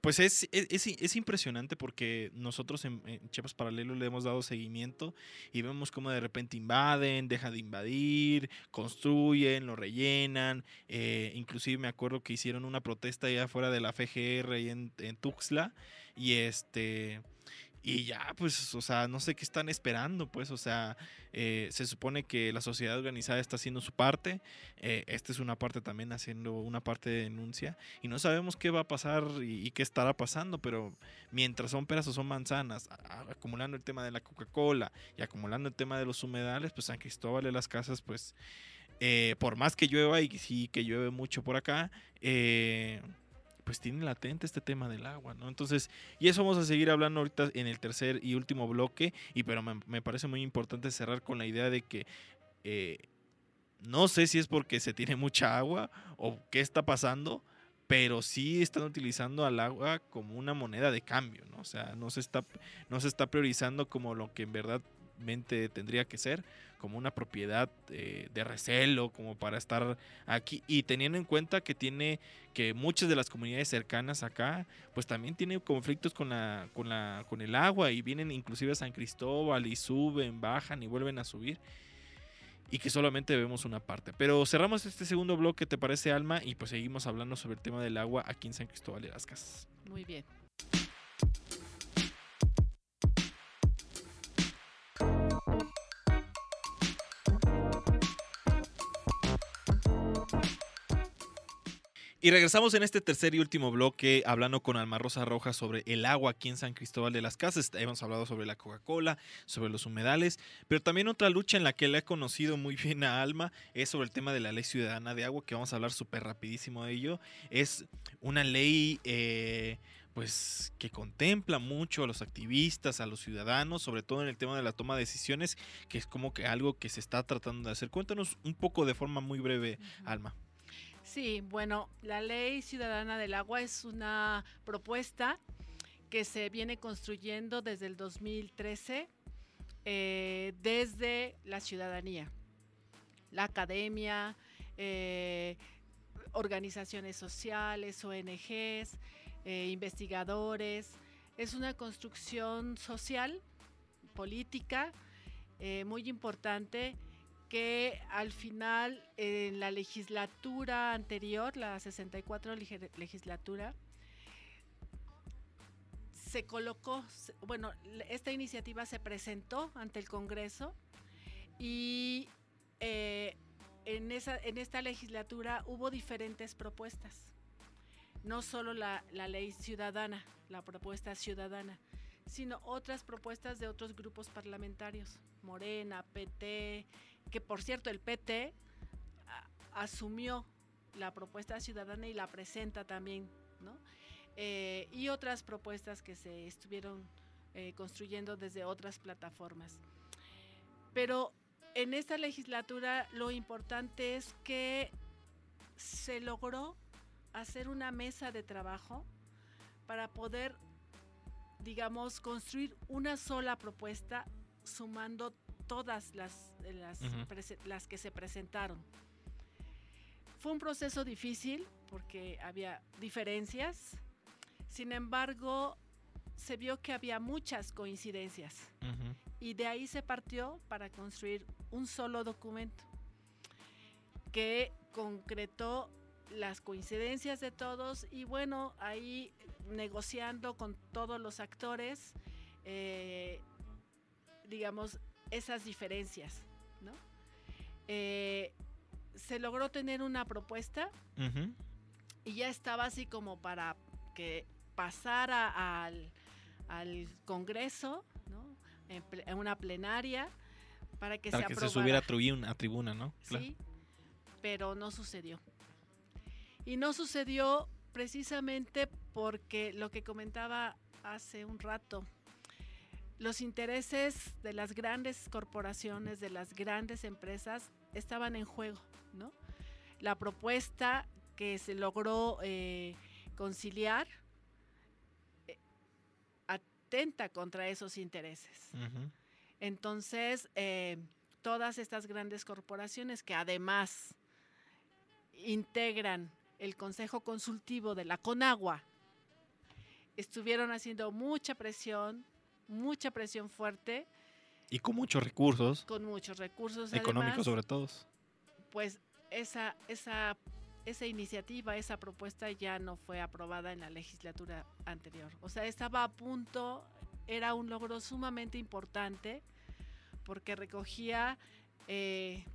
pues es impresionante, porque nosotros en Chiapas Paralelo le hemos dado seguimiento y vemos cómo de repente invaden, dejan de invadir, construyen, lo rellenan, inclusive me acuerdo que hicieron una protesta allá afuera de la FGR y en Tuxtla, y y ya, pues, o sea, no sé qué están esperando, pues, o sea, se supone que la sociedad organizada está haciendo su parte, esta es una parte también haciendo una parte de denuncia, y no sabemos qué va a pasar y qué estará pasando, pero mientras son peras o son manzanas, acumulando el tema de la Coca-Cola y acumulando el tema de los humedales, pues San Cristóbal de las Casas, pues, por más que llueva, y sí que llueve mucho por acá, pues tiene latente este tema del agua, ¿no? Entonces, y eso vamos a seguir hablando ahorita en el tercer y último bloque, pero me parece muy importante cerrar con la idea de que no sé si es porque se tiene mucha agua o qué está pasando, pero sí están utilizando al agua como una moneda de cambio, ¿no? O sea, no se está priorizando como lo que en verdad tendría que ser, como una propiedad de recelo, como para estar aquí, y teniendo en cuenta que muchas de las comunidades cercanas acá pues también tienen conflictos con el agua, y vienen inclusive a San Cristóbal y suben, bajan y vuelven a subir, y que solamente vemos una parte. Pero cerramos este segundo bloque, ¿te parece, Alma? Y pues seguimos hablando sobre el tema del agua aquí en San Cristóbal de las Casas. Muy bien. Y regresamos en este tercer y último bloque hablando con Alma Rosa Rojas sobre el agua aquí en San Cristóbal de las Casas. Hemos hablado sobre la Coca-Cola, sobre los humedales, pero también otra lucha en la que le he conocido muy bien a Alma es sobre el tema de la Ley Ciudadana de Agua, que vamos a hablar súper rapidísimo de ello. Es una ley pues que contempla mucho a los activistas, a los ciudadanos, sobre todo en el tema de la toma de decisiones, que es como que algo que se está tratando de hacer. Cuéntanos un poco de forma muy breve, Alma. Sí, bueno, la Ley Ciudadana del Agua es una propuesta que se viene construyendo desde el 2013, desde la ciudadanía. la academia, organizaciones sociales, ONGs, investigadores. Es una construcción social, política, muy importante, que al final en la legislatura anterior, la 64 legislatura, se colocó, bueno, esta iniciativa se presentó ante el Congreso y en esta legislatura hubo diferentes propuestas, no solo la ley ciudadana, la propuesta ciudadana, sino otras propuestas de otros grupos parlamentarios, Morena, PT, que por cierto el PT asumió la propuesta ciudadana y la presenta también, ¿no? Y otras propuestas que se estuvieron construyendo desde otras plataformas. Pero en esta legislatura lo importante es que se logró hacer una mesa de trabajo para poder, digamos, construir una sola propuesta sumando todas las que se presentaron. Fue un proceso difícil porque había diferencias, sin embargo, se vio que había muchas coincidencias y de ahí se partió para construir un solo documento que concretó las coincidencias de todos y bueno, ahí negociando con todos los actores, digamos, esas diferencias, ¿no? Se logró tener una propuesta y ya estaba así como para que pasara al Congreso, ¿no? En una plenaria para que se aprobara. Se subiera a tribuna, ¿no? Claro. Sí, pero no sucedió. Y no sucedió precisamente porque lo que comentaba hace un rato, los intereses de las grandes corporaciones, de las grandes empresas, estaban en juego, ¿no? La propuesta que se logró conciliar atenta contra esos intereses. Entonces, todas estas grandes corporaciones que además integran el Consejo Consultivo de la Conagua, estuvieron haciendo mucha presión fuerte. Y con muchos recursos. Con muchos recursos. Económicos sobre todo. Pues esa iniciativa, esa propuesta ya no fue aprobada en la legislatura anterior. O sea, estaba a punto, era un logro sumamente importante porque recogía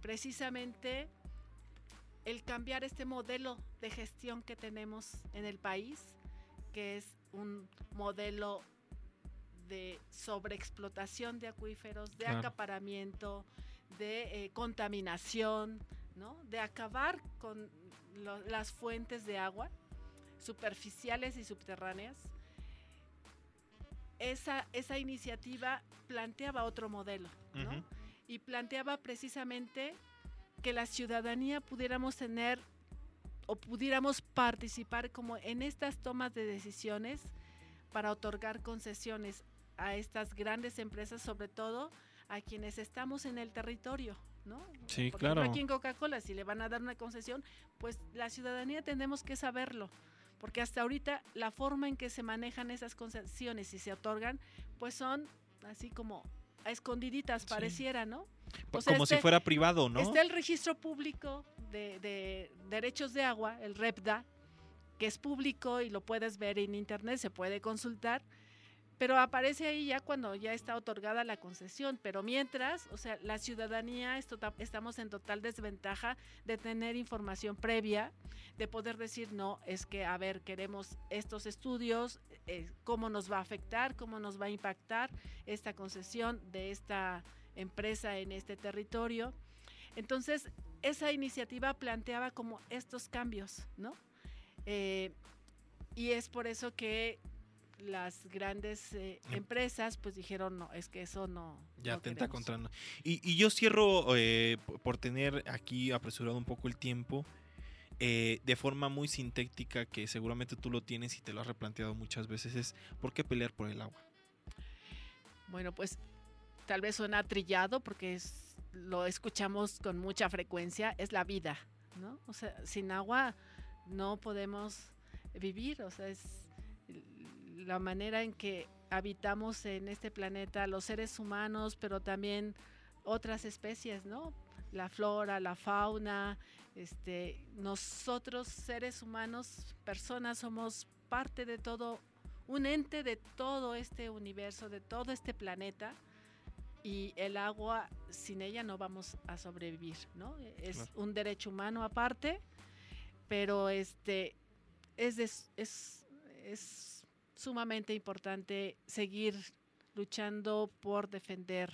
precisamente el cambiar este modelo de gestión que tenemos en el país, que es un modelo de sobreexplotación de acuíferos, de acaparamiento, de contaminación, ¿no? De acabar con las fuentes de agua superficiales y subterráneas. Esa iniciativa planteaba otro modelo, ¿no? Y planteaba precisamente que la ciudadanía pudiéramos tener o pudiéramos participar como en estas tomas de decisiones para otorgar concesiones a estas grandes empresas, sobre todo a quienes estamos en el territorio, ¿no? Sí, claro. Aquí en Coca-Cola, si le van a dar una concesión, pues la ciudadanía tenemos que saberlo, porque hasta ahorita la forma en que se manejan esas concesiones y se otorgan, pues son así como a escondiditas, pareciera, ¿no? O sea, como si fuera privado, ¿no? Está el registro público de derechos de agua, el REPDA, que es público y lo puedes ver en internet, se puede consultar, pero aparece ahí ya cuando ya está otorgada la concesión, pero mientras, o sea, la ciudadanía estamos en total desventaja de tener información previa, de poder decir, no, es que, a ver, queremos estos estudios, cómo nos va a afectar, cómo nos va a impactar esta concesión de esta empresa en este territorio. Entonces, esa iniciativa planteaba como estos cambios, ¿no? Y es por eso que las grandes empresas pues dijeron no, es que eso no. Ya no atenta queremos. Contra. Y yo cierro por tener aquí apresurado un poco el tiempo de forma muy sintética, que seguramente tú lo tienes y te lo has replanteado muchas veces, es ¿por qué pelear por el agua? Bueno, pues tal vez suena trillado porque es lo escuchamos con mucha frecuencia, es la vida, ¿no? O sea, sin agua no podemos vivir, o sea, es la manera en que habitamos en este planeta los seres humanos, pero también otras especies, ¿no? La flora, la fauna, nosotros seres humanos, personas, somos parte de todo, un ente de todo este universo, de todo este planeta, y el agua, sin ella no vamos a sobrevivir, ¿no? Es un derecho humano aparte, pero es sumamente importante seguir luchando por defender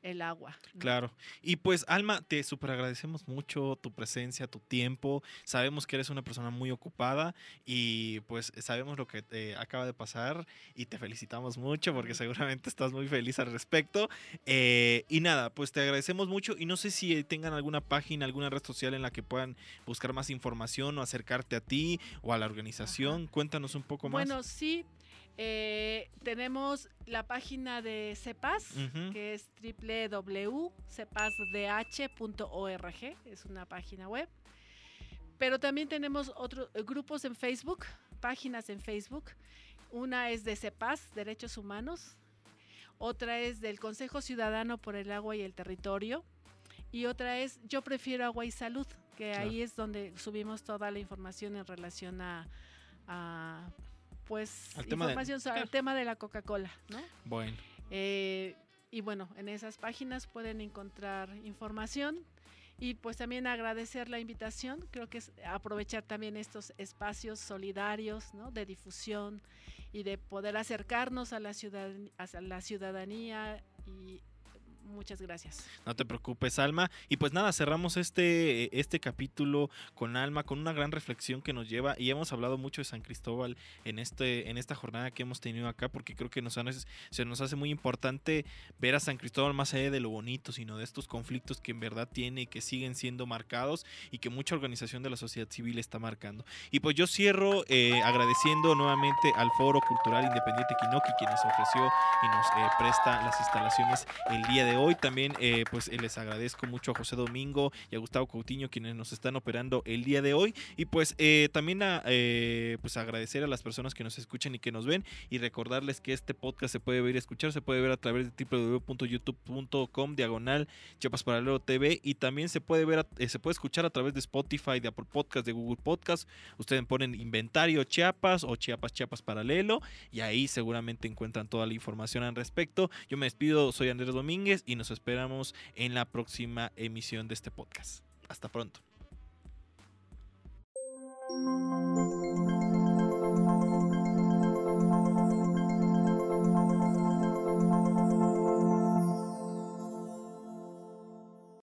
el agua, ¿no? Claro. Y pues, Alma, te súper agradecemos mucho tu presencia, tu tiempo. Sabemos que eres una persona muy ocupada y pues sabemos lo que te acaba de pasar y te felicitamos mucho porque seguramente estás muy feliz al respecto. Y nada, pues te agradecemos mucho y no sé si tengan alguna página, alguna red social en la que puedan buscar más información o acercarte a ti o a la organización. Ajá. Cuéntanos un poco más. Bueno, sí. Tenemos la página de CEPAS, uh-huh, que es www.cepasdh.org, es una página web. Pero también tenemos otros grupos en Facebook, páginas en Facebook. Una es de CEPAS, Derechos Humanos. Otra es del Consejo Ciudadano por el Agua y el Territorio. Y otra es Yo Prefiero Agua y Salud, que ahí es donde subimos toda la información en relación a pues información sobre el tema de la Coca-Cola, ¿no? Bueno. Y bueno, en esas páginas pueden encontrar información y pues también agradecer la invitación. Creo que es aprovechar también estos espacios solidarios, ¿no? De difusión y de poder acercarnos a la ciudadanía y muchas gracias. No te preocupes, Alma. Y pues nada, cerramos este capítulo con Alma, con una gran reflexión que nos lleva, y hemos hablado mucho de San Cristóbal en esta jornada que hemos tenido acá, porque creo que se nos hace muy importante ver a San Cristóbal más allá de lo bonito, sino de estos conflictos que en verdad tiene y que siguen siendo marcados y que mucha organización de la sociedad civil está marcando. Y pues yo cierro agradeciendo nuevamente al Foro Cultural Independiente Kinoki, quien nos ofreció y nos presta las instalaciones el día de hoy. También pues les agradezco mucho a José Domingo y a Gustavo Coutinho, quienes nos están operando el día de hoy, y pues también pues agradecer a las personas que nos escuchan y que nos ven, y recordarles que este podcast se puede ver y escuchar, se puede ver a través de www.youtube.com/Chiapas Paralelo TV, y también se puede escuchar a través de Spotify, de Apple Podcast, de Google Podcast. Ustedes ponen Inventario Chiapas o Chiapas Paralelo y ahí seguramente encuentran toda la información al respecto. Yo me despido, soy Andrés Domínguez y nos esperamos en la próxima emisión de este podcast. Hasta pronto.